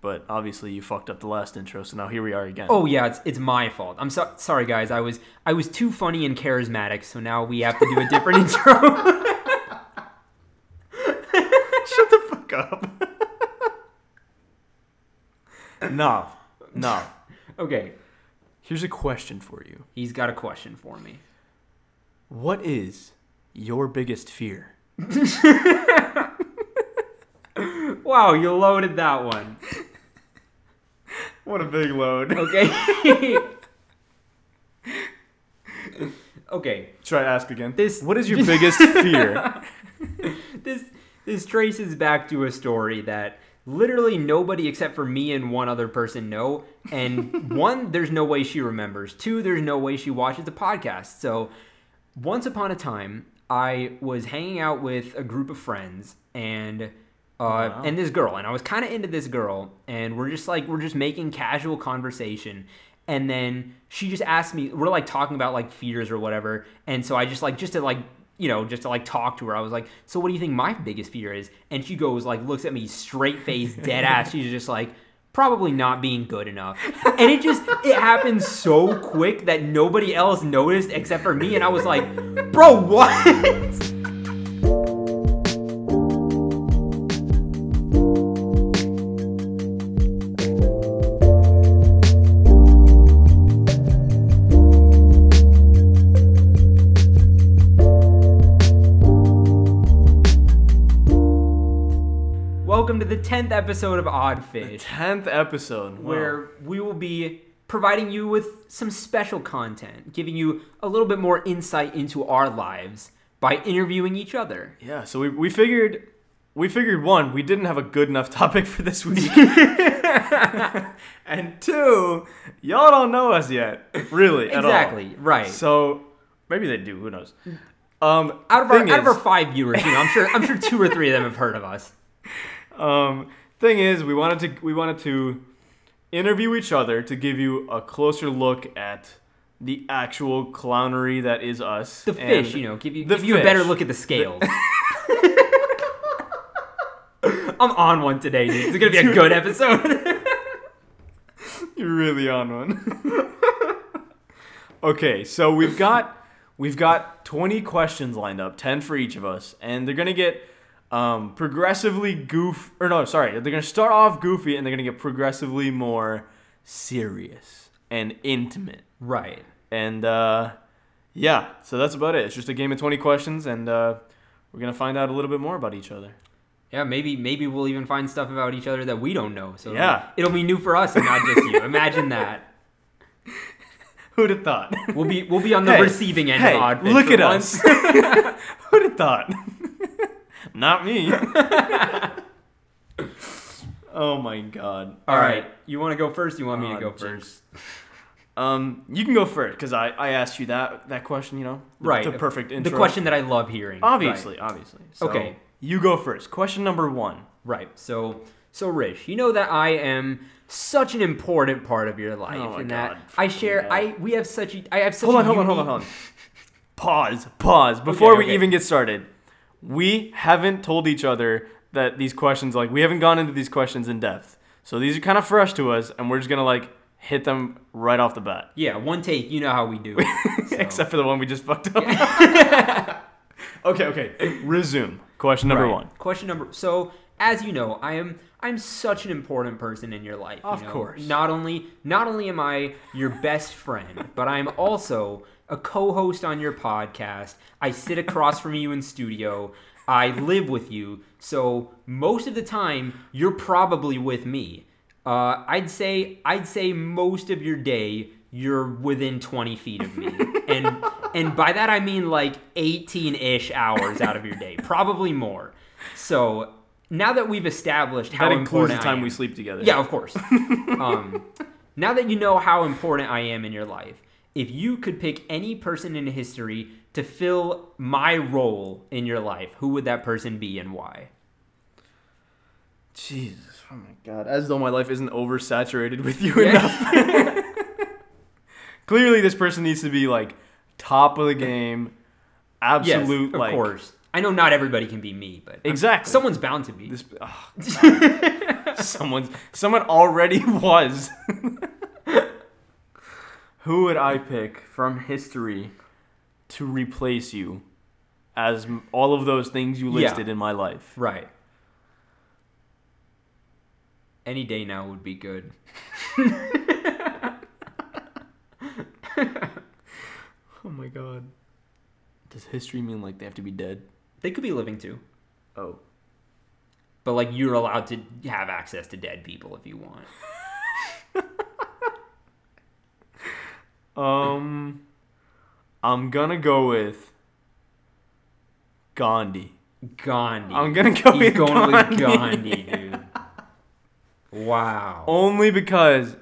But obviously you fucked up the last intro, so now here we are again. Oh yeah, it's my fault. I'm sorry guys. I was too funny and charismatic, so now we have to do a different intro. Shut the fuck up. No. Okay. Here's a question for you. He's got a question for me. What is your biggest fear? Wow, you loaded that one. What a big load. Okay. Okay. Should I ask again? What is your biggest fear? This traces back to a story that literally nobody except for me and one other person know. And one, there's no way she remembers. Two, there's no way she watches the podcast. So once upon a time, I was hanging out with a group of friends and... wow. And this girl, and I was kind of into this girl, and we're just making casual conversation, and then she just asked me, we're like talking about like fears or whatever, and so I just to talk to her, I was like, so what do you think my biggest fear is? And she goes like, looks at me straight face, dead ass, she's just like, probably not being good enough. And it happened so quick that nobody else noticed except for me, and I was like, bro, what? Tenth episode of Odd Fish. 10th episode, wow. Where we will be providing you with some special content, giving you a little bit more insight into our lives by interviewing each other. Yeah, so we figured one, we didn't have a good enough topic for this week, and two, y'all don't know us yet, really. Exactly, at all. Right. So maybe they do. Who knows? Out of our 5 viewers, you know, I'm sure 2 or 3 of them have heard of us. Thing is, we wanted to interview each other to give you a closer look at the actual clownery that is us. The fish, you know, give you a better look at the scales. I'm on one today, dude. It's going to be a good episode. You're really on one. Okay, so we've got 20 questions lined up, 10 for each of us, and they're going to get... they're gonna start off goofy and they're gonna get progressively more serious and intimate. Right. And yeah, so that's about it. It's just a game of 20 questions, and we're gonna find out a little bit more about each other. Yeah, maybe we'll even find stuff about each other that we don't know. So yeah, it'll be new for us and not just you. Imagine that. Who'd have thought? We'll be on the receiving end of Odd Fish. Look at us. Who'd have thought? Not me. Oh my god. All right. You want to go first? You want me to go first? You can go first because I asked you that question, you know? Right. The perfect intro. The question that I love hearing. Obviously. So, okay. You go first. Question number 1. Right. So Rish, you know that I am such an important part of your life. Oh my and god. That I share, yeah. We have such a, I have such hold a on, unique... Hold on. Pause. Before we even get started. We haven't told each other that these questions, like, we haven't gone into these questions in depth. So these are kind of fresh to us, and we're just going to, like, hit them right off the bat. Yeah, one take, you know how we do it. So. Except for the one we just fucked up. Okay. Resume. Question number 1. So, as you know, I'm such an important person in your life. Of course. Not only am I your best friend, but I'm also... a co-host on your podcast. I sit across from you in studio. I live with you. So most of the time, you're probably with me. I'd say most of your day, you're within 20 feet of me. And by that, I mean like 18-ish hours out of your day. Probably more. So now that we've established how important I am. That includes the time we sleep together. Yeah, of course. Now that you know how important I am in your life, if you could pick any person in history to fill my role in your life, who would that person be and why? Jesus, oh my God. As though my life isn't oversaturated with you enough. Clearly, this person needs to be, like, top of the game. Absolute, yes, of course. I know not everybody can be me, but... Exactly. Someone's bound to be. This, Someone already was. Who would I pick from history to replace you as all of those things you listed in my life? Right. Any day now would be good. Oh my god. Does history mean like they have to be dead? They could be living too. Oh. But like you're allowed to have access to dead people if you want. I'm gonna go with Gandhi. He's going with Gandhi, dude. Wow. Only because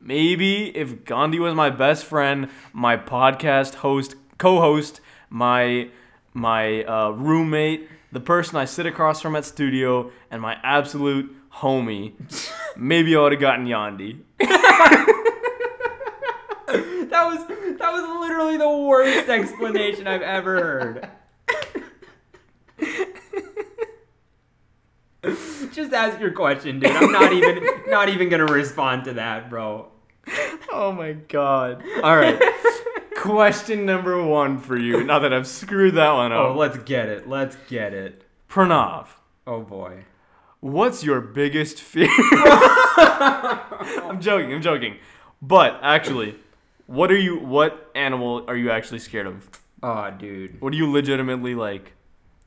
maybe if Gandhi was my best friend, my podcast host, co-host, my roommate, the person I sit across from at studio, and my absolute homie, maybe I would have gotten Gandhi. That was literally the worst explanation I've ever heard. Just ask your question, dude. I'm not even gonna respond to that, bro. Oh my god. All right. Question number one for you. Now that I've screwed that one up. Oh, let's get it. Pranav. Oh boy. What's your biggest fear? I'm joking. But actually, what animal are you actually scared of? Aw, dude. What are you legitimately like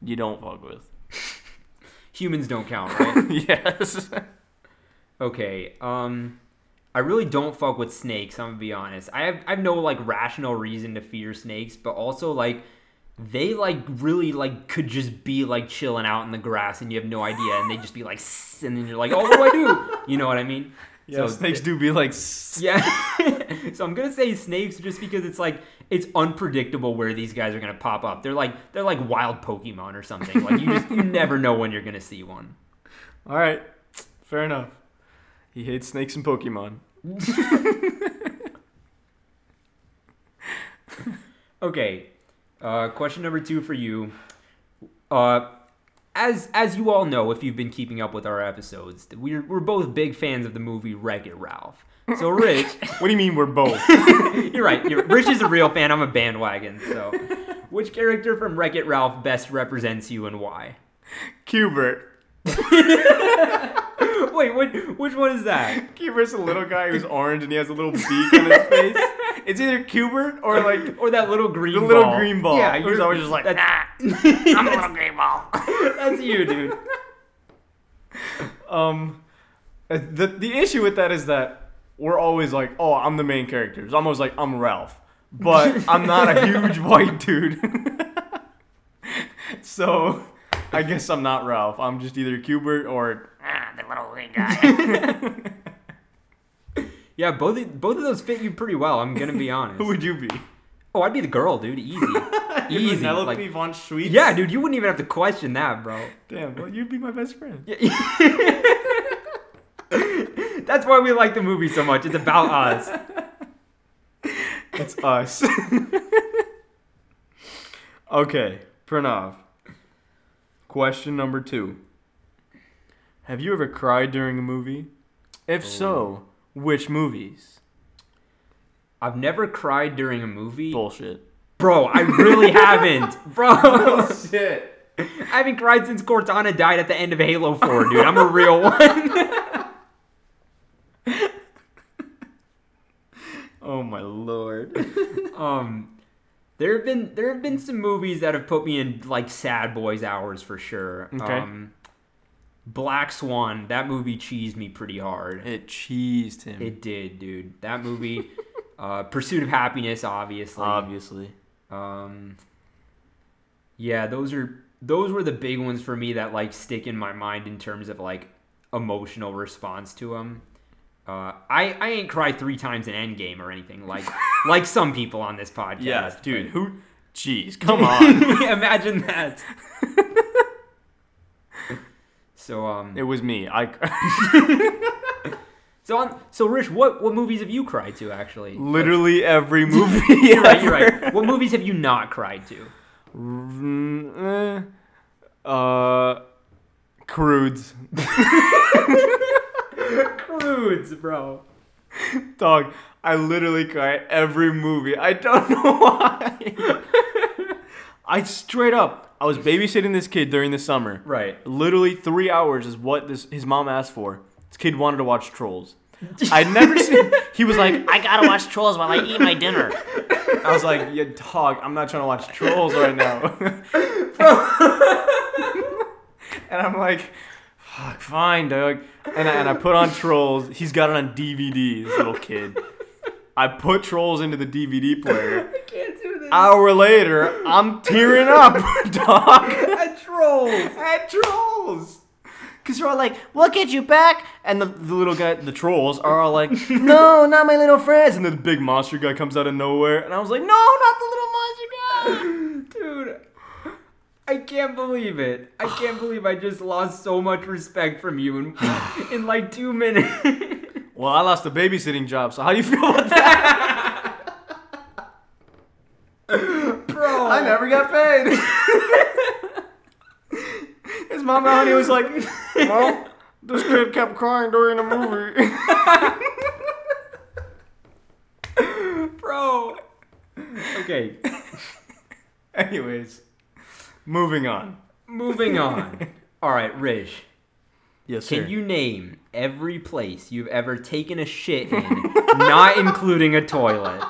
you don't fuck with? Humans don't count, right? Yes. Okay, I really don't fuck with snakes, I'm gonna be honest. I have no like rational reason to fear snakes, but also like they like really like could just be like chilling out in the grass and you have no idea and they just be like and then you're like, "Oh, what do I do?" You know what I mean? Yeah, so snakes do be like yeah. So I'm gonna say snakes just because it's like it's unpredictable where these guys are gonna pop up. They're like wild Pokemon or something. Like you never know when you're gonna see one. All right, fair enough. He hates snakes and Pokemon. Okay, question number two for you. As you all know, if you've been keeping up with our episodes, we're both big fans of the movie Wreck-It Ralph. So Rich, what do you mean we're both? You're right. Rich is a real fan. I'm a bandwagon. So, which character from Wreck-It Ralph best represents you and why? Q-Bert. Wait, which one is that? Q-Bert's a little guy who's orange and he has a little beak on his face. It's either Q-Bert or like... Or that little green ball. The little green ball. Yeah, he's always just like, I'm a little green ball. That's you, dude. The issue with that is that we're always like, oh, I'm the main character. It's almost like I'm Ralph. But I'm not a huge white dude. So I guess I'm not Ralph. I'm just either Q-Bert or the little green guy. Yeah, both of those fit you pretty well, I'm going to be honest. Who would you be? Oh, I'd be the girl, dude. Easy. Penelope Von Schweetz? Yeah, dude, you wouldn't even have to question that, bro. Damn, well, you'd be my best friend. That's why we like the movie so much. It's about us. It's us. Okay, Pranav. Question number two. Have you ever cried during a movie? If so... Which movies? I've never cried during a movie. Bullshit. Bro, I really haven't. Bro. Bullshit. I haven't cried since Cortana died at the end of Halo 4, dude. I'm a real one. Oh my lord. There have been some movies that have put me in like sad boys hours for sure. Okay. Black Swan, that movie cheesed me pretty hard. It cheesed him. It did, dude. That movie, Pursuit of Happiness, obviously. Yeah, those were the big ones for me that like stick in my mind in terms of like emotional response to them. I ain't cried 3 times in Endgame or anything like some people on this podcast. Yeah, dude. Who? Jeez, come on. Imagine that. So it was me. So Rich, what movies have you cried to actually? Literally every movie. You're right. What movies have you not cried to? Croods. Croods, bro. Dog, I literally cry every movie. I don't know why. I straight up, I was babysitting this kid during the summer. Right. Literally 3 hours is what his mom asked for. This kid wanted to watch Trolls. I'd never seen. He was like, I gotta watch Trolls while I eat my dinner. I was like, yeah, dog, I'm not trying to watch Trolls right now. And I'm like, fuck, fine, dog. And I put on Trolls. He's got it on DVD, this little kid. I put Trolls into the DVD player. I can't do this. Hour later, I'm tearing up, dog. At Trolls. At Trolls. Because they're all like, we'll get you back. And the little guy, the trolls, are all like, no, not my little friends. And the big monster guy comes out of nowhere. And I was like, no, not the little monster guy. Dude, I can't believe it. I can't believe I just lost so much respect from you in like 2 minutes. Well, I lost a babysitting job, so how do you feel about that? Bro. I never got paid. His mama honey was like, well, this kid kept crying during the movie. Bro. Okay. Anyways, moving on. Moving on. All right, Rish. Yes, sir. Can you name every place you've ever taken a shit in, not including a toilet?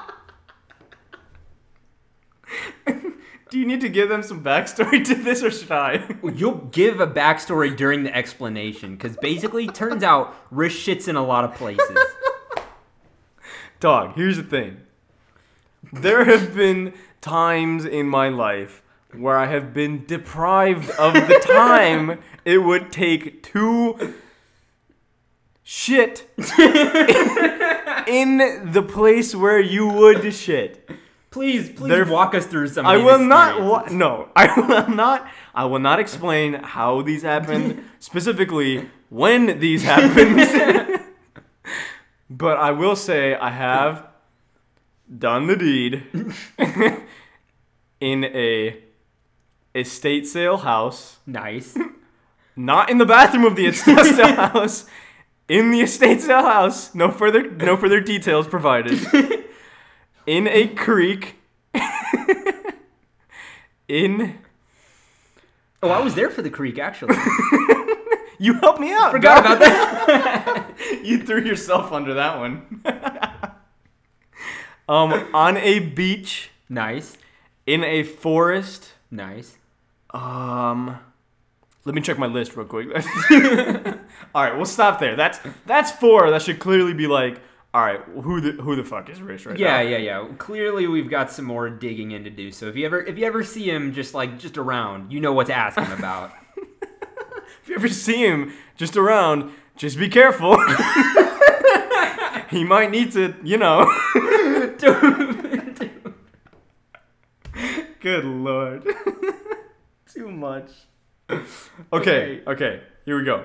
Do you need to give them some backstory to this, or should I? You'll give a backstory during the explanation, because basically, turns out, Rish shits in a lot of places. Dog, here's the thing. There have been times in my life where I have been deprived of the time it would take to shit in the place where you would shit. Please walk us through some. I will not. I will not explain how these happened, specifically when these happened. But I will say I have done the deed in a estate sale house. Nice. Not in the bathroom of the estate sale house. In the estate sale house. No further details provided. In a creek. In... Oh, I was there for the creek, actually. You helped me out. Forgot about that. You threw yourself under that one. On a beach. Nice. In a forest. Nice. Let me check my list real quick. All right, we'll stop there. That's four. That should clearly be like... All right, who the fuck is Rich right now? Yeah. Clearly, we've got some more digging in to do. So if you ever see him just around, you know what to ask him about. If you ever see him just around, just be careful. He might need to, you know. Good Lord. Too much. Okay. Here we go.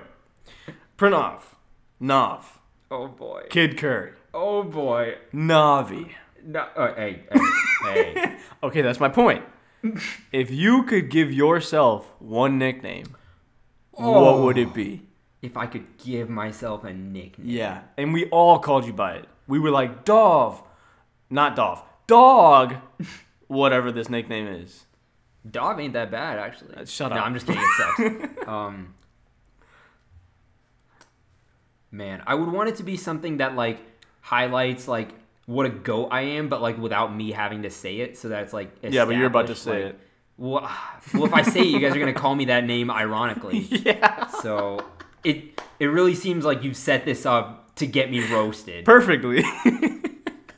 Pranav. Nav. Oh, boy. Kid Curry. Oh, boy. Navi. No, oh, hey. Okay, that's my point. If you could give yourself one nickname, what would it be? If I could give myself a nickname. Yeah, and we all called you by it. We were like, Dov. Not Dov. Dog. Whatever this nickname is. Dov ain't that bad, actually. Shut up. No, I'm just kidding. It sucks. Man, I would want it to be something that, highlights, what a goat I am, but, without me having to say it, so that it's, Yeah, but you're about to say it. Well, if I say it, you guys are going to call me that name ironically. Yeah. So, it really seems like you've set this up to get me roasted. Perfectly.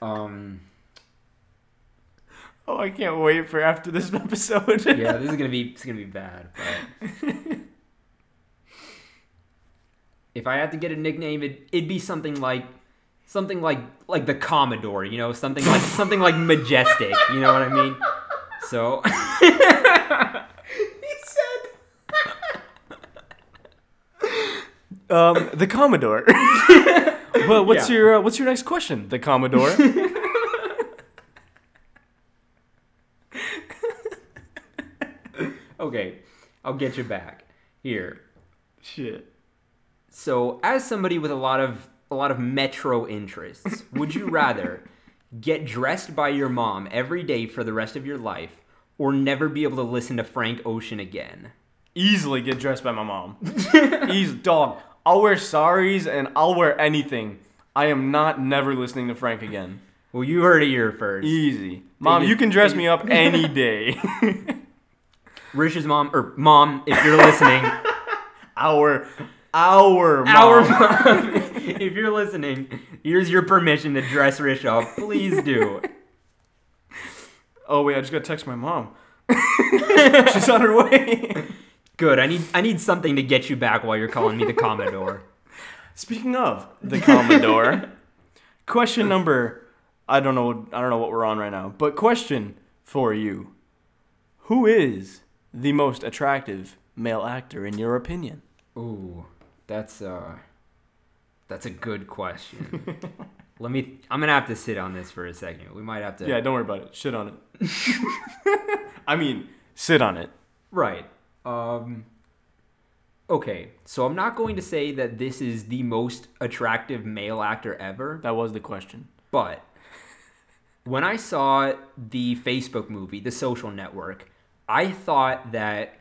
Oh, I can't wait for after this episode. Yeah, this is gonna be bad, but... If I had to get a nickname, it'd be something like the Commodore, you know, something like majestic, you know what I mean? So he said the Commodore. Well, what's your next question? The Commodore. Okay, I'll get you back here. Shit. So, as somebody with a lot of a lot of metro interests. Would you rather get dressed by your mom every day for the rest of your life or never be able to listen to Frank Ocean again? Easily get dressed by my mom. Easy, dog. I'll wear saris and I'll wear anything. I am not never listening to Frank again. Well, you heard it here first. Easy. Mom, you can dress me up any day. Rish's mom, or mom, if you're listening. Our mom. Our mom. If you're listening, here's your permission to dress Rish up. Please do. Oh, wait, I just got to text my mom. She's on her way. Good. I need something to get you back while you're calling me the Commodore. Speaking of the Commodore, question number, I don't know what we're on right now, but question for you. Who is the most attractive male actor in your opinion? Ooh, that's a good question. I'm going to have to sit on this for a second. We might have to. Yeah, don't worry about it. Shit on it. I mean, sit on it. Right. Okay, so I'm not going to say that this is the most attractive male actor ever. That was the question. But when I saw the Facebook movie, The Social Network, I thought that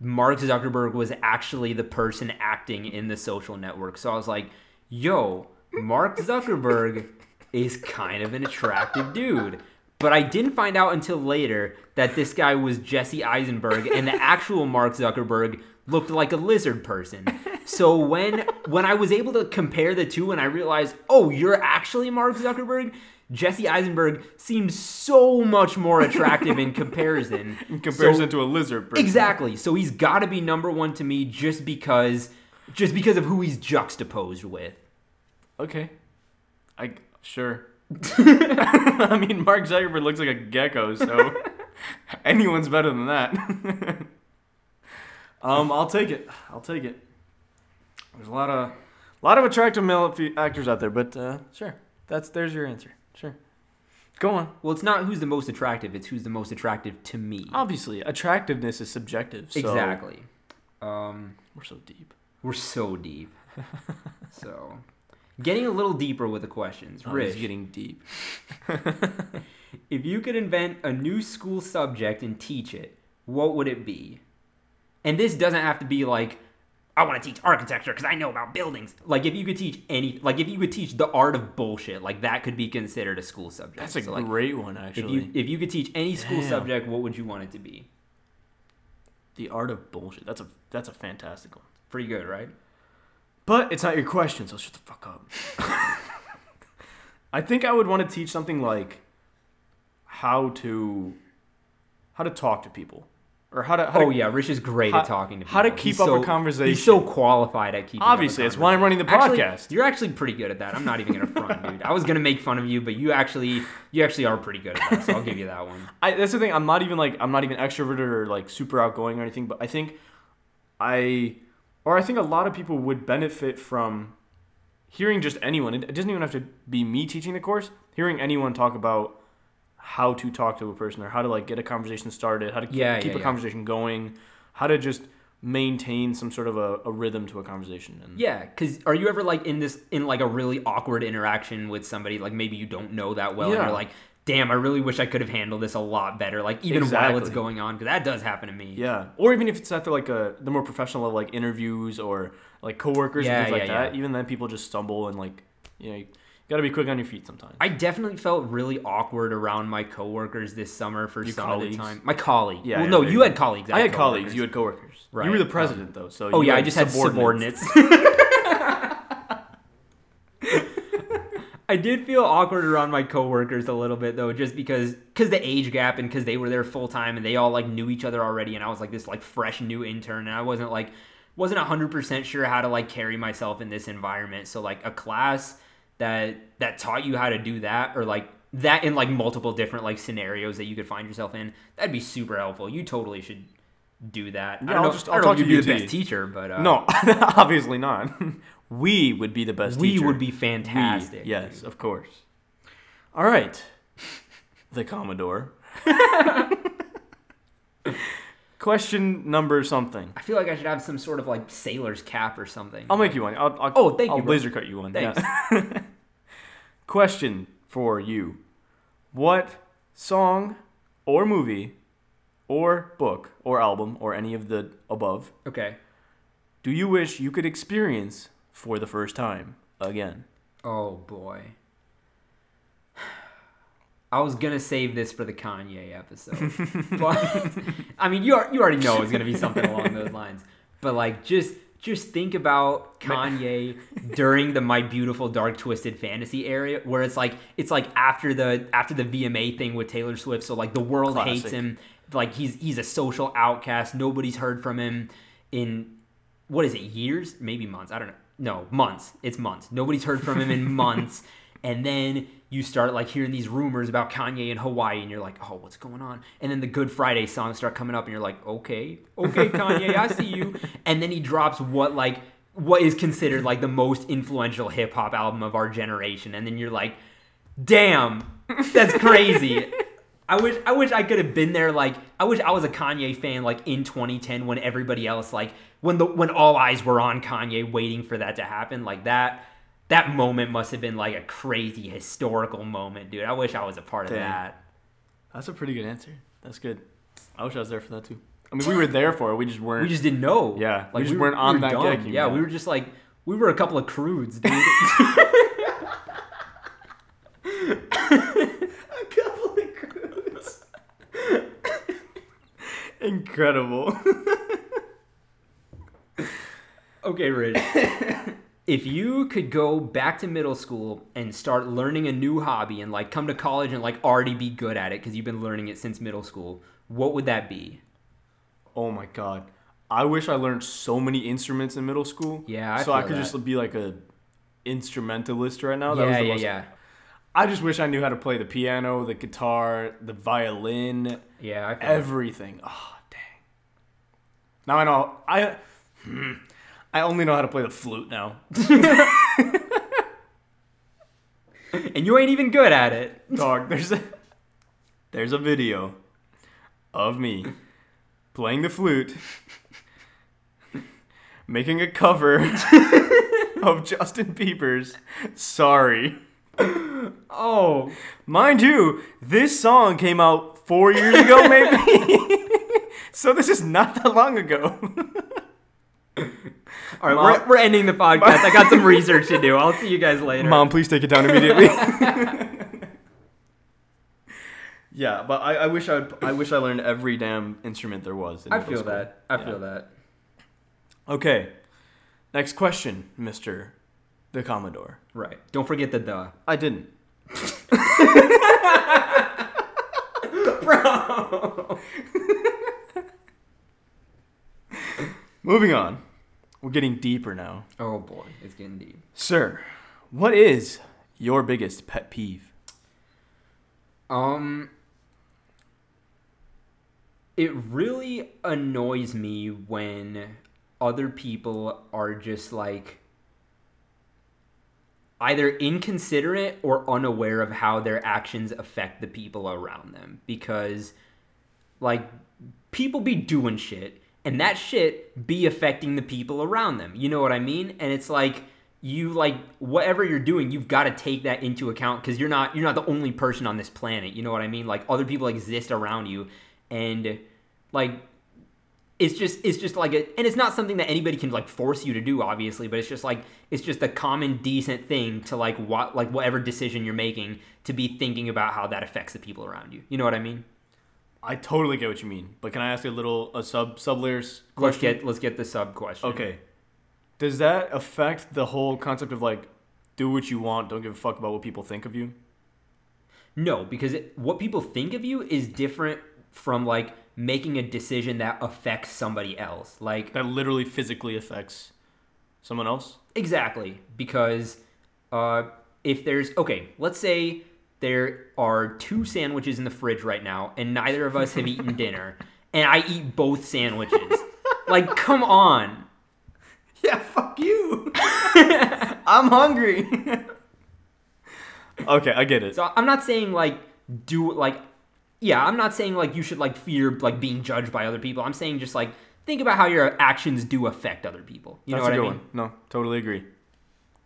Mark Zuckerberg was actually the person acting in The Social Network. So I was like, yo, Mark Zuckerberg is kind of an attractive dude. But I didn't find out until later that this guy was Jesse Eisenberg, and the actual Mark Zuckerberg looked like a lizard person. So when I was able to compare the two and I realized, oh, you're actually Mark Zuckerberg, Jesse Eisenberg seems so much more attractive in comparison. To a lizard person. Exactly. So he's got to be number one to me just because of who he's juxtaposed with. Okay. Sure. I mean, Mark Zuckerberg looks like a gecko, so anyone's better than that. I'll take it. There's a lot of attractive male actors out there, but sure, there's your answer. Sure, go on. Well, it's not who's the most attractive; it's who's the most attractive to me. Obviously, attractiveness is subjective. So exactly. We're so deep. We're so deep. So. Getting a little deeper with the questions. Rish. He's getting deep. If you could invent a new school subject and teach it, what would it be? And this doesn't have to be like, I want to teach architecture because I know about buildings. Like, if you could teach the art of bullshit, like, that could be considered a school subject. That's a great one, actually. If you could teach any school subject, what would you want it to be? The art of bullshit. That's a fantastic one. Pretty good, right? But it's not your question, so shut the fuck up. I think I would want to teach something like how to talk to people, or Rich is great at talking to people. How to keep up a conversation. He's so qualified at keeping. Obviously, it's why I'm running the podcast. Actually, you're actually pretty good at that. I'm not even gonna front, dude. I was gonna make fun of you, but you actually are pretty good at that. So I'll give you that one. That's the thing. I'm not even extroverted or like super outgoing or anything. But I think a lot of people would benefit from hearing just anyone. It doesn't even have to be me teaching the course. Hearing anyone talk about how to talk to a person or how to like get a conversation started, how to keep a conversation going, how to just maintain some sort of a rhythm to a conversation. Yeah, because are you ever like in a really awkward interaction with somebody, like maybe you don't know that well, and you're like, damn, I really wish I could have handled this a lot better, like even while it's going on, because that does happen to me. Yeah, or even if it's after like the more professional level, like interviews or like coworkers and things that. Even then, people just stumble and like, you know, you gotta be quick on your feet sometimes. I definitely felt really awkward around my coworkers this summer for some of the time. My colleague. Yeah. Well, no, you had colleagues. I had colleagues. You had coworkers. Right. You were the president though, so. Oh yeah, I just had subordinates. I did feel awkward around my coworkers a little bit though, just because the age gap and because they were there full time and they all like knew each other already, and I was like this like fresh new intern, and I wasn't 100% sure how to like carry myself in this environment. So like a class that taught you how to do that, or like that in like multiple different like scenarios that you could find yourself in, that'd be super helpful. You totally should do that. Yeah, I don't know if you'd be the best teacher, but no, obviously not. We would be the best teacher. We would be fantastic. Yes, dude. Of course. All right. The Commodore. Question number something. I feel like I should have some sort of like sailor's cap or something. I'll make you one. I'll laser cut you one. Thanks. Yeah. Question for you. What song or movie or book or album or any of the above, okay, do you wish you could experience for the first time again? Oh, boy. I was going to save this for the Kanye episode. But, I mean, you already know it's going to be something along those lines. But, like, just think about Kanye during the My Beautiful Dark Twisted Fantasy era, where it's like after the VMA thing with Taylor Swift, so, like, the world hates him. Like, he's a social outcast. Nobody's heard from him in, what is it, years? Maybe months. I don't know. No, months. It's months. Nobody's heard from him in months. And then you start like hearing these rumors about Kanye in Hawaii, and you're like, oh, what's going on? And then the Good Friday songs start coming up, and you're like, okay, Kanye, I see you. And then he drops what is considered like the most influential hip hop album of our generation, and then you're like, damn, that's crazy. I wish I could have been there. Like, I wish I was a Kanye fan like in 2010 when everybody else, like when all eyes were on Kanye, waiting for that to happen. Like that. That moment must have been like a crazy historical moment, dude. I wish I was a part of that. That's a pretty good answer. That's good. I wish I was there for that too. I mean, we were there for it. We just weren't. We just didn't know. Yeah. Like, we just weren't on that gig. Yeah, we were just like, we were a couple of Croods, dude. A couple of Croods. Incredible. Okay, Rich. If you could go back to middle school and start learning a new hobby and like come to college and like already be good at it because you've been learning it since middle school, what would that be? Oh my God. I wish I learned so many instruments in middle school. Yeah, I could just be like a instrumentalist right now. That was the most. I just wish I knew how to play the piano, the guitar, the violin. Yeah, everything. Oh, dang. Now I know. I only know how to play the flute now. And you ain't even good at it. Dog, there's a video of me playing the flute, making a cover of Justin Bieber's Sorry. Oh. Mind you, this song came out 4 years ago, maybe. So this is not that long ago. All right, Mom, we're ending the podcast. I got some research to do. I'll see you guys later. Mom, please take it down immediately. Yeah, but I wish I learned every damn instrument there was. I feel that. Okay. Next question, Mr. The Commodore. Right. Don't forget the duh. I didn't. Bro. Moving on. We're getting deeper now. Oh, boy. It's getting deep. Sir, what is your biggest pet peeve? It really annoys me when other people are just, like, either inconsiderate or unaware of how their actions affect the people around them. Because, like, people be doing shit. And that shit be affecting the people around them. You know what I mean? And it's like, you like, whatever you're doing, you've got to take that into account because you're not the only person on this planet. You know what I mean? Like, other people exist around you. And like, it's just like, and it's not something that anybody can like force you to do, obviously, but it's just like, it's just a common decent thing to like, whatever decision you're making to be thinking about how that affects the people around you. You know what I mean? I totally get what you mean, but can I ask you a sub-layer question? Let's get the sub-question. Okay. Does that affect the whole concept of, like, do what you want, don't give a fuck about what people think of you? No, because what people think of you is different from, like, making a decision that affects somebody else. Like, that literally physically affects someone else? Exactly, because if there's... Okay, let's say... There are two sandwiches in the fridge right now, and neither of us have eaten dinner, and I eat both sandwiches. Like, come on. Yeah, fuck you. I'm hungry. Okay, I get it. So I'm not saying, like, do, like, yeah, I'm not saying, like, you should, like, fear, like, being judged by other people. I'm saying just, like, think about how your actions do affect other people. You know what I mean? That's a good one. No, totally agree.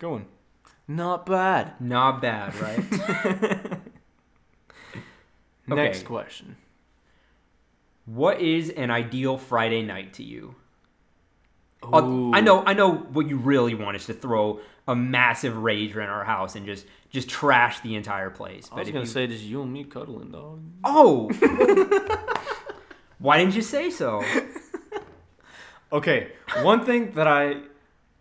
Good one. Not bad. Not bad, right? Next question. What is an ideal Friday night to you? I know what you really want is to throw a massive rager in our house and just trash the entire place. But I was going to say just you and me cuddling, dog. Oh! Why didn't you say so? Okay, one thing that I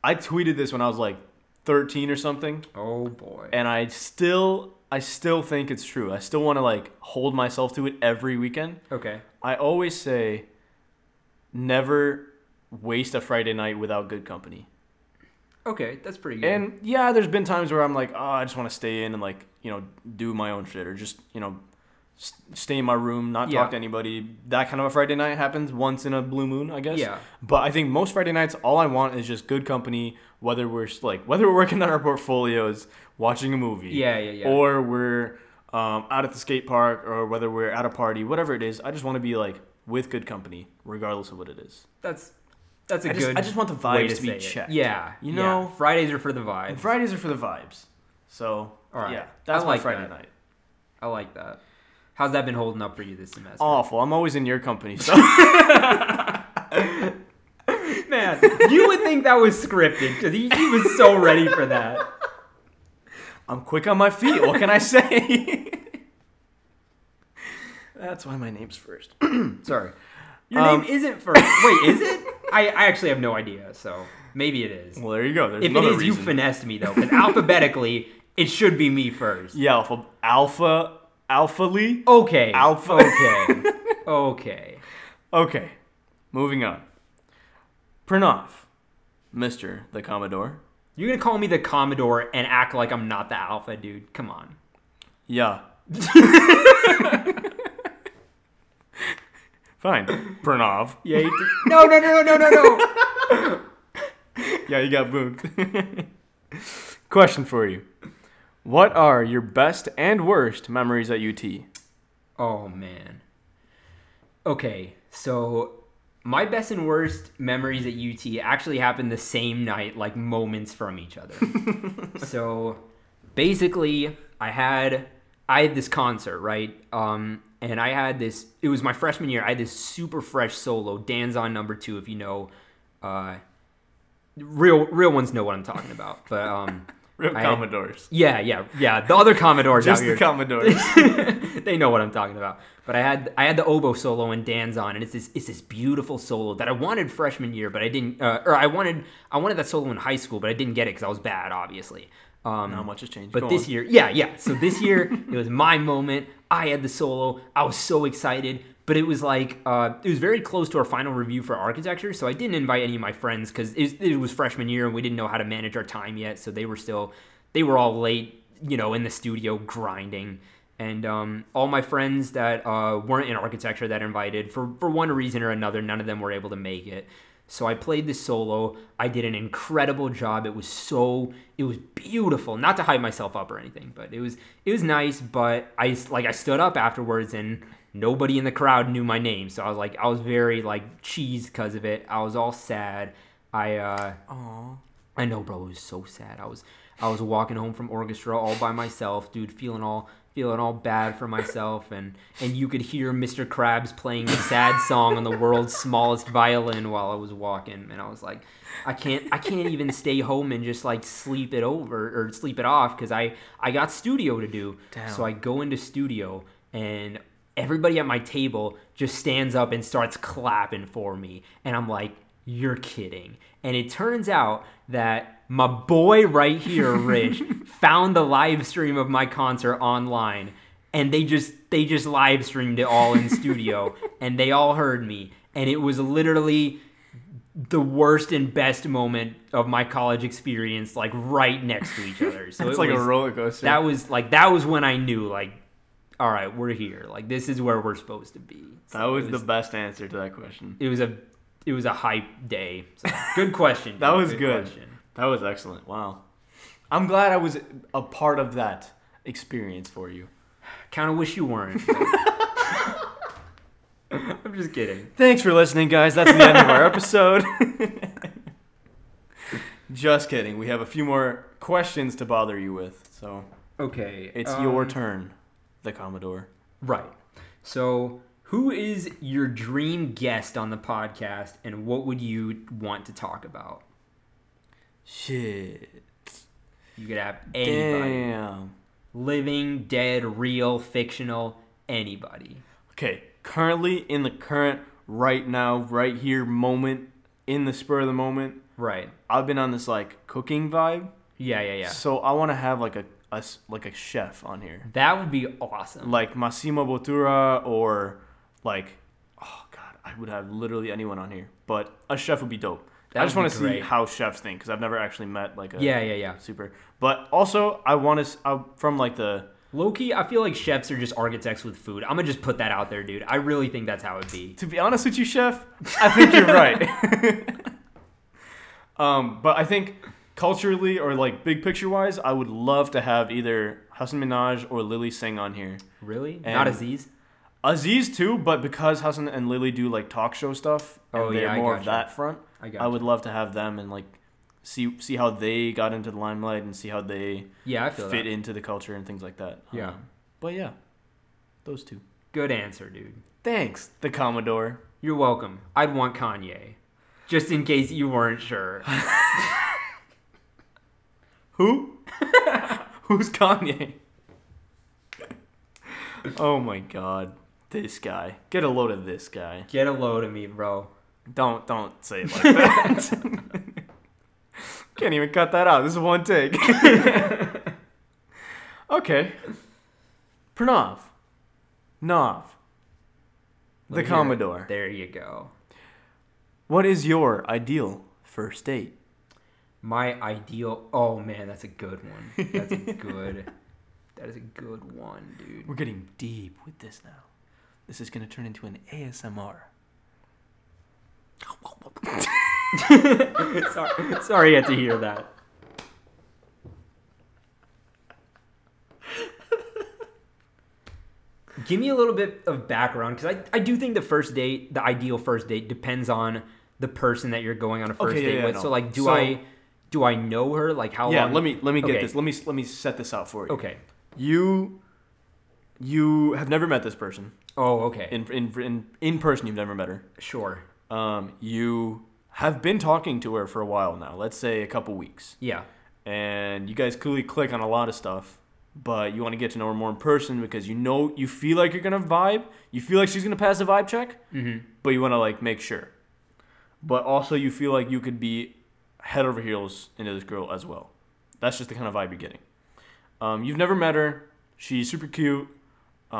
tweeted this when I was like 13 or something. Oh boy. And I still think it's true. I still want to like hold myself to it every weekend. Okay. I always say never waste a Friday night without good company. Okay, that's pretty good. And yeah, there's been times where I'm like, oh, I just want to stay in and like, you know, do my own shit or just, you know, stay in my room, not talk to anybody. That kind of a Friday night happens once in a blue moon, I guess. Yeah. But I think most Friday nights, all I want is just good company, whether we're working on our portfolios, watching a movie. Yeah. Or we're out at the skate park or whether we're at a party, whatever it is. I just want to be like with good company, regardless of what it is. I just want the vibes to be checked. Yeah. You know? Yeah. Fridays are for the vibes. And Fridays are for the vibes. So, All right. Yeah. That's my Friday night. I like that. How's that been holding up for you this semester? Awful. I'm always in your company, so. Man, you would think that was scripted, because he was so ready for that. I'm quick on my feet. What can I say? That's why my name's first. Sorry. Your name isn't first. Wait, is it? I actually have no idea, so maybe it is. Well, there you go. There's another reason. If it is, you finessed me, though, because alphabetically, it should be me first. Yeah, Alpha-ly? Okay. Alpha. Okay. Okay. Moving on. Pranav. Mr. the Commodore. You're going to call me the Commodore and act like I'm not the Alpha, dude. Come on. Yeah. Fine. Pranav. Yeah. No. Yeah, you got boomed. Question for you. What are your best and worst memories at UT? Oh, man. Okay, so my best and worst memories at UT actually happened the same night, like moments from each other. So basically, I had this concert, right? And I had this, it was my freshman year, I had this super fresh solo, Danzon number two, if you know. Real ones know what I'm talking about, but... Real Commodores. Yeah. The other Commodores. Just out here. The Commodores. They know what I'm talking about. But I had the oboe solo and Danzon, and it's this beautiful solo that I wanted freshman year, but I didn't. I wanted that solo in high school, but I didn't get it because I was bad, obviously. Not much has changed. But Go on. This year. So this year it was my moment. I had the solo. I was so excited. But it was like, it was very close to our final review for architecture, so I didn't invite any of my friends because it was freshman year and we didn't know how to manage our time yet, so they were all late, you know, in the studio grinding. And all my friends that weren't in architecture that invited, for one reason or another, none of them were able to make it. So I played this solo. I did an incredible job. It was beautiful. Not to hype myself up or anything, but it was nice. But I stood up afterwards and nobody in the crowd knew my name. So I was very like cheesed because of it. I was all sad. I know, bro. It was so sad. I was walking home from orchestra all by myself, dude, feeling all bad for myself, and you could hear Mr. Krabs playing a sad song on the world's smallest violin while I was walking, and I was like, I can't even stay home and just like sleep it off because I got studio to do. Damn. So I go into studio and everybody at my table just stands up and starts clapping for me, and I'm like, you're kidding. And it turns out that my boy right here, Rich, found the live stream of my concert online, and they just live streamed it all in studio, and they all heard me, and it was literally the worst and best moment of my college experience, like right next to each other. So it's like a roller coaster. That was when I knew, like, all right, we're here. Like, this is where we're supposed to be. So that was the best answer to that question. It was a hype day. So good question. That was good. Question. That was excellent. Wow. I'm glad I was a part of that experience for you. Kind of wish you weren't. I'm just kidding. Thanks for listening, guys. That's the end of our episode. Just kidding. We have a few more questions to bother you with. So okay, it's your turn, the Commodore. Right. So who is your dream guest on the podcast, and what would you want to talk about? Shit. You could have anybody. Damn. Living, dead, real, fictional, anybody. Okay. Currently, in the current, right now, right here moment, in the spur of the moment. Right. I've been on this, like, cooking vibe. Yeah. So I want to have, like, a chef on here. That would be awesome. Like, Massimo Botura or, like, oh, God, I would have literally anyone on here. But a chef would be dope. I just want to see how chefs think, because I've never actually met, like, a super. But also, I want to, from, like, the... Low-key, I feel like chefs are just architects with food. I'm going to just put that out there, dude. I really think that's how it'd be. To be honest with you, chef, I think you're right. But I think culturally or like big picture-wise, I would love to have either Hasan Minhaj or Lily Singh on here. Really? And not Aziz? Aziz too, but because Hasan and Lily do like talk show stuff, and they're more of that front, I would love to have them and like... See how they got into the limelight and see how they fit into the culture and things like that. Yeah. But yeah, those two. Good answer, dude. Thanks, the Commodore. You're welcome. I'd want Kanye, just in case you weren't sure. Who? Who's Kanye? Oh my God, this guy. Get a load of this guy. Get a load of me, bro. Don't say it like that. Can't even cut that out. This is one take. Okay. Pranav. Nav. The Commodore. There you go. What is your ideal first date? My ideal... Oh, man, that's a good one. That is a good one, dude. We're getting deep with this now. This is going to turn into an ASMR. Sorry you had to hear that. Give me a little bit of background, because I do think the first date, the ideal first date, depends on the person that you're going on a first date with. No. So like, do I know her? Like how long? Yeah, let me get this. Let me set this out for you. Okay. You have never met this person. Oh, okay. In person, you've never met her. Sure. You have been talking to her for a while now, let's say a couple weeks. Yeah. And you guys clearly click on a lot of stuff, but you want to get to know her more in person because you know, you feel like you're going to vibe. You feel like she's going to pass the vibe check, but you want to like make sure. But also you feel like you could be head over heels into this girl as well. That's just the kind of vibe you're getting. You've never met her. She's super cute. So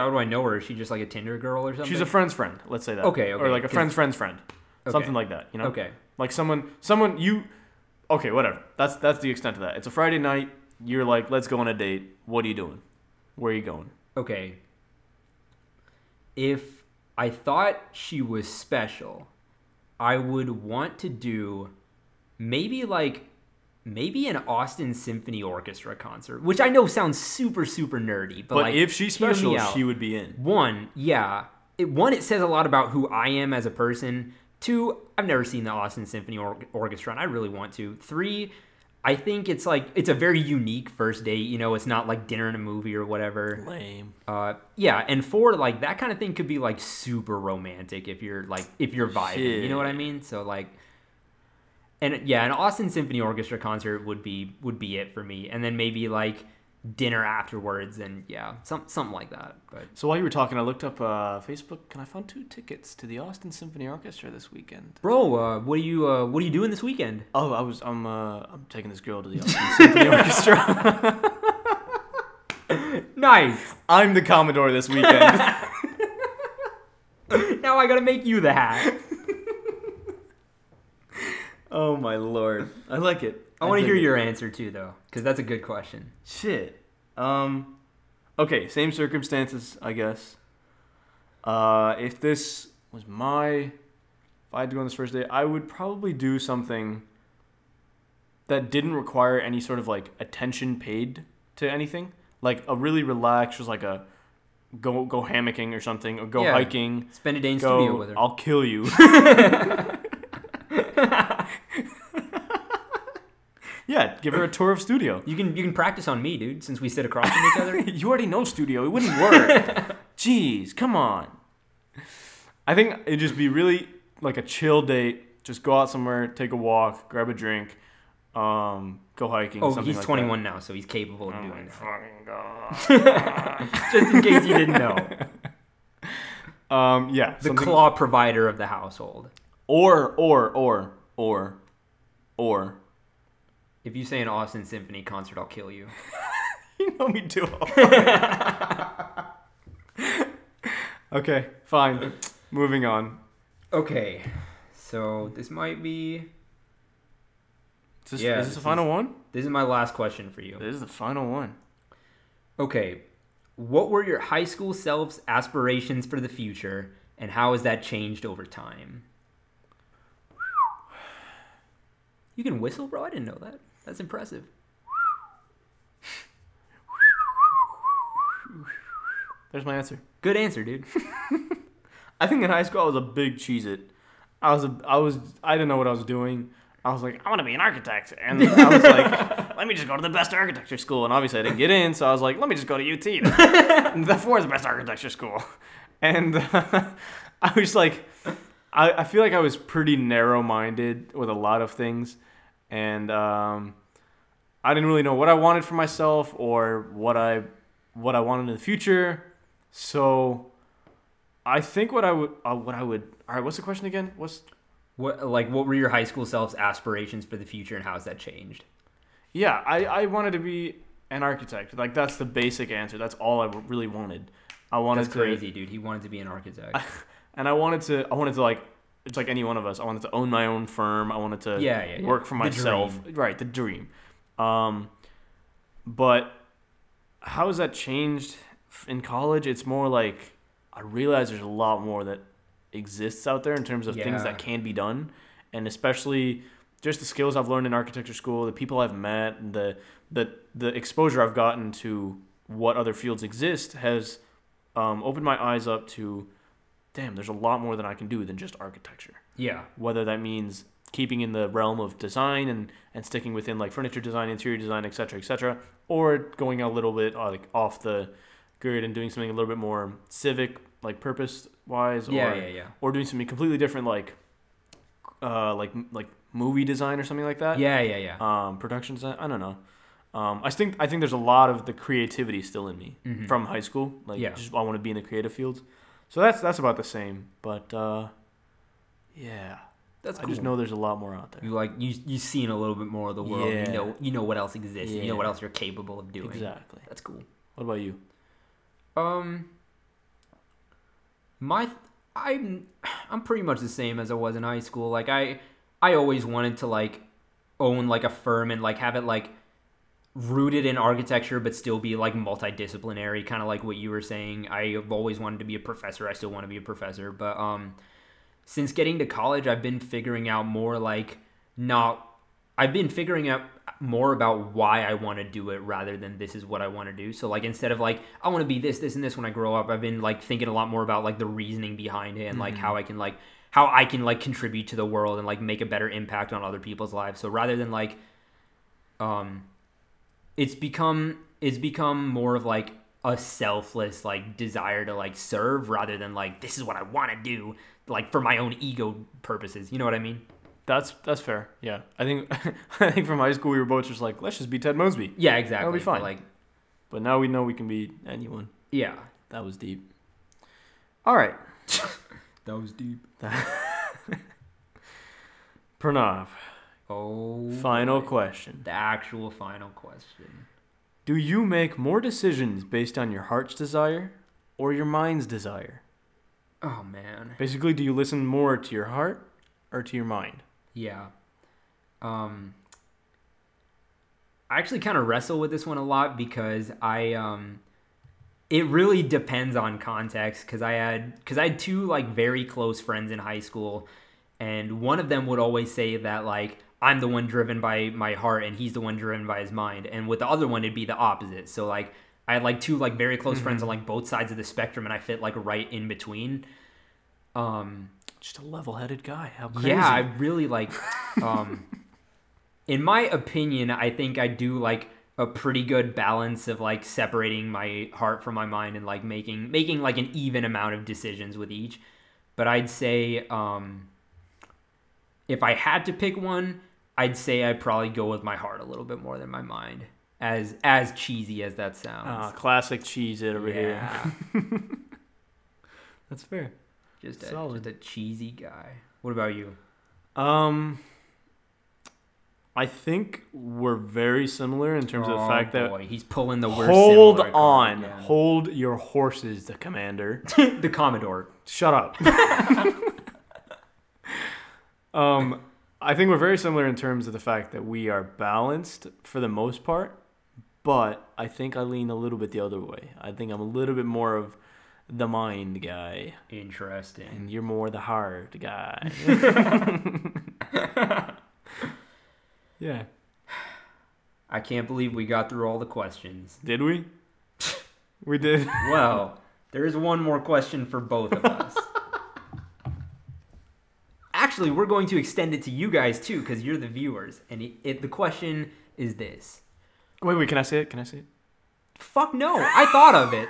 how do I know her? Is she just like a Tinder girl or something? She's a friend's friend. Let's say that. Okay. Or like a friend's friend's friend. Okay. Something like that, you know? Okay. Like someone you... Okay, whatever. That's the extent of that. It's a Friday night. You're like, let's go on a date. What are you doing? Where are you going? Okay. If I thought she was special, I would want to do maybe an Austin Symphony Orchestra concert, which I know sounds super, super nerdy. But like, if she's special, she would be in. One, it says a lot about who I am as a person. Two, I've never seen the Austin Symphony Orchestra, and I really want to. Three, I think it's like, it's a very unique first date. You know, it's not like dinner and a movie or whatever. Lame. And four, like that kind of thing could be like super romantic if you're vibing. Shit. You know what I mean? So like... And yeah, an Austin Symphony Orchestra concert would be it for me, and then maybe like dinner afterwards, and something like that. But so while you were talking, I looked up Facebook, and I found 2 tickets to the Austin Symphony Orchestra this weekend. Bro, what are you doing this weekend? Oh, I'm taking this girl to the Austin Symphony Orchestra. Nice. I'm the Commodore this weekend. Now I gotta make you the hat. Oh, my Lord. I like it. I want to hear your answer, too, though, because that's a good question. Shit. Okay, same circumstances, I guess. If I had to go on this first day, I would probably do something that didn't require any sort of, like, attention paid to anything. Like, a really relaxed, just like a go hammocking or something, or go hiking. Spend a day in studio with her. I'll kill you. Yeah, give her a tour of studio. You can practice on me, dude, since we sit across from each other. You already know studio. It wouldn't work. Jeez, come on. I think it'd just be really like a chill date. Just go out somewhere, take a walk, grab a drink, go hiking. Oh, he's like 21 now, so he's capable of doing that. Fucking God. Just in case you didn't know. The claw provider of the household. Or. If you say an Austin Symphony concert, I'll kill you. You know me too. Okay, fine. Moving on. Okay, so this might be... Is this the final one? This is my last question for you. This is the final one. Okay, what were your high school self's aspirations for the future, and how has that changed over time? You can whistle, bro? I didn't know that. That's impressive. There's my answer. Good answer, dude. I think in high school I was a big Cheez-It. I didn't know what I was doing. I was like, I want to be an architect. And I was like, let me just go to the best architecture school. And obviously I didn't get in, so I was like, let me just go to UT. Therefore, the best architecture school. And I was like, I feel like I was pretty narrow-minded with a lot of things. And I didn't really know what I wanted for myself or what I wanted in the future. So I think all right, what's the question again? What were your high school self's aspirations for the future and how has that changed? Yeah, I wanted to be an architect. Like, that's the basic answer. That's all I really wanted. That's crazy, dude. He wanted to be an architect. And I wanted to like, it's like any one of us. I wanted to own my own firm. I wanted to work for myself. The right, the dream. But how has that changed in college? It's more like I realize there's a lot more that exists out there in terms of things that can be done, and especially just the skills I've learned in architecture school, the people I've met, and the exposure I've gotten to what other fields exist has opened my eyes up to. Damn, there's a lot more that I can do than just architecture. Yeah. Whether that means keeping in the realm of design and sticking within like furniture design, interior design, et cetera, or going a little bit like off the grid and doing something a little bit more civic, like purpose-wise. Or doing something completely different, like movie design or something like that. Production design. I don't know. I think there's a lot of the creativity still in me from high school. I want to be in the creative fields. So that's about the same, but that's cool. I just know there's a lot more out there. You like you've seen a little bit more of the world. Yeah. You know what else exists. Yeah. You know what else you're capable of doing. Exactly. That's cool. What about you? I'm pretty much the same as I was in high school. Like I always wanted to like own like a firm and like have it like rooted in architecture but still be like multidisciplinary, kind of like what you were saying. I've always wanted to be a professor. I still want to be a professor, but since getting to college I've been figuring out more about why I want to do it rather than this is what I want to do. So like instead of like I want to be this and this when I grow up, I've been like thinking a lot more about like the reasoning behind it and like how I can contribute to the world and like make a better impact on other people's lives. So rather than like It's become more of like a selfless like desire to like serve rather than like this is what I want to do like for my own ego purposes. You know what I mean? That's fair. Yeah, I think from high school we were both just like let's just be Ted Mosby. Yeah, exactly. That'll be fine. But now we know we can be anyone. Yeah, that was deep. All right, that was deep. Pranav. Oh, final question. The actual final question. Do you make more decisions based on your heart's desire or your mind's desire? Oh, man. Basically, do you listen more to your heart or to your mind? Yeah. I actually kind of wrestle with this one a lot because it really depends on context because I had two like very close friends in high school, and one of them would always say that like I'm the one driven by my heart and he's the one driven by his mind. And with the other one, it'd be the opposite. So like I had like two like very close friends on like both sides of the spectrum, and I fit like right in between. Just a level-headed guy. How crazy. Yeah, I really like. In my opinion, I think I do like a pretty good balance of like separating my heart from my mind and like making like an even amount of decisions with each. But I'd say if I had to pick one, I'd say I'd probably go with my heart a little bit more than my mind. As cheesy as that sounds. Oh, classic Cheez-It over here. That's fair. Just a cheesy guy. What about you? I think we're very similar in terms of the fact that he's pulling the worst. Hold on, hold your horses, the commander, the commodore. Shut up. I think we're very similar in terms of the fact that we are balanced for the most part, but I think I lean a little bit the other way. I think I'm a little bit more of the mind guy. Interesting. And you're more the heart guy. Yeah. I can't believe we got through all the questions. Did we? We did. Well, there is one more question for both of us. Actually, we're going to extend it to you guys, too, because you're the viewers. And the question is this. Wait, can I say it? Can I say it? Fuck no. I thought of it.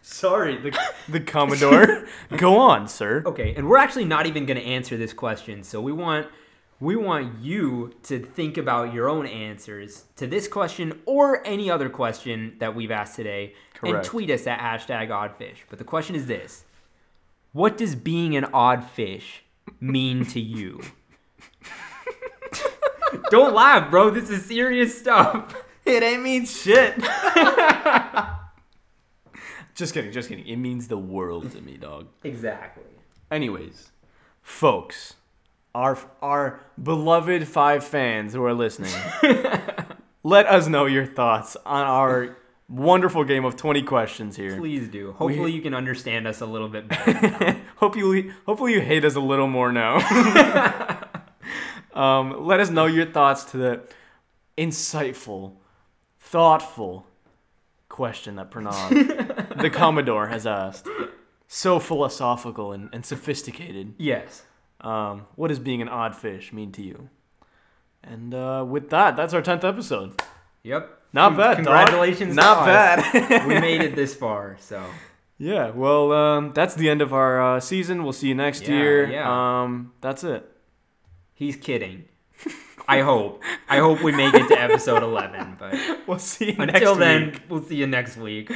Sorry, the Commodore. Go on, sir. Okay, and we're actually not even going to answer this question, so we want you to think about your own answers to this question or any other question that we've asked today. Correct. And tweet us at #oddfish. But the question is this. What does being an odd fish mean to you? Don't laugh, bro. This is serious stuff. It ain't mean shit. Just kidding. It means the world to me, dog. Exactly. Anyways, folks, our beloved 5 fans who are listening, let us know your thoughts on our wonderful game of 20 questions here. Please do. Hopefully you can understand us a little bit better. Hopefully you hate us a little more now. Let us know your thoughts to the insightful, thoughtful question that Pranav, the Commodore, has asked. So philosophical and sophisticated. Yes. What does being an odd fish mean to you? And with that's our 10th episode. Yep. Not bad, congratulations. Not bad. We made it this far, so. Yeah, well, that's the end of our season. We'll see you next year. Yeah. That's it. He's kidding. I hope we make it to episode 11, but we'll see you next week. We'll see you next week.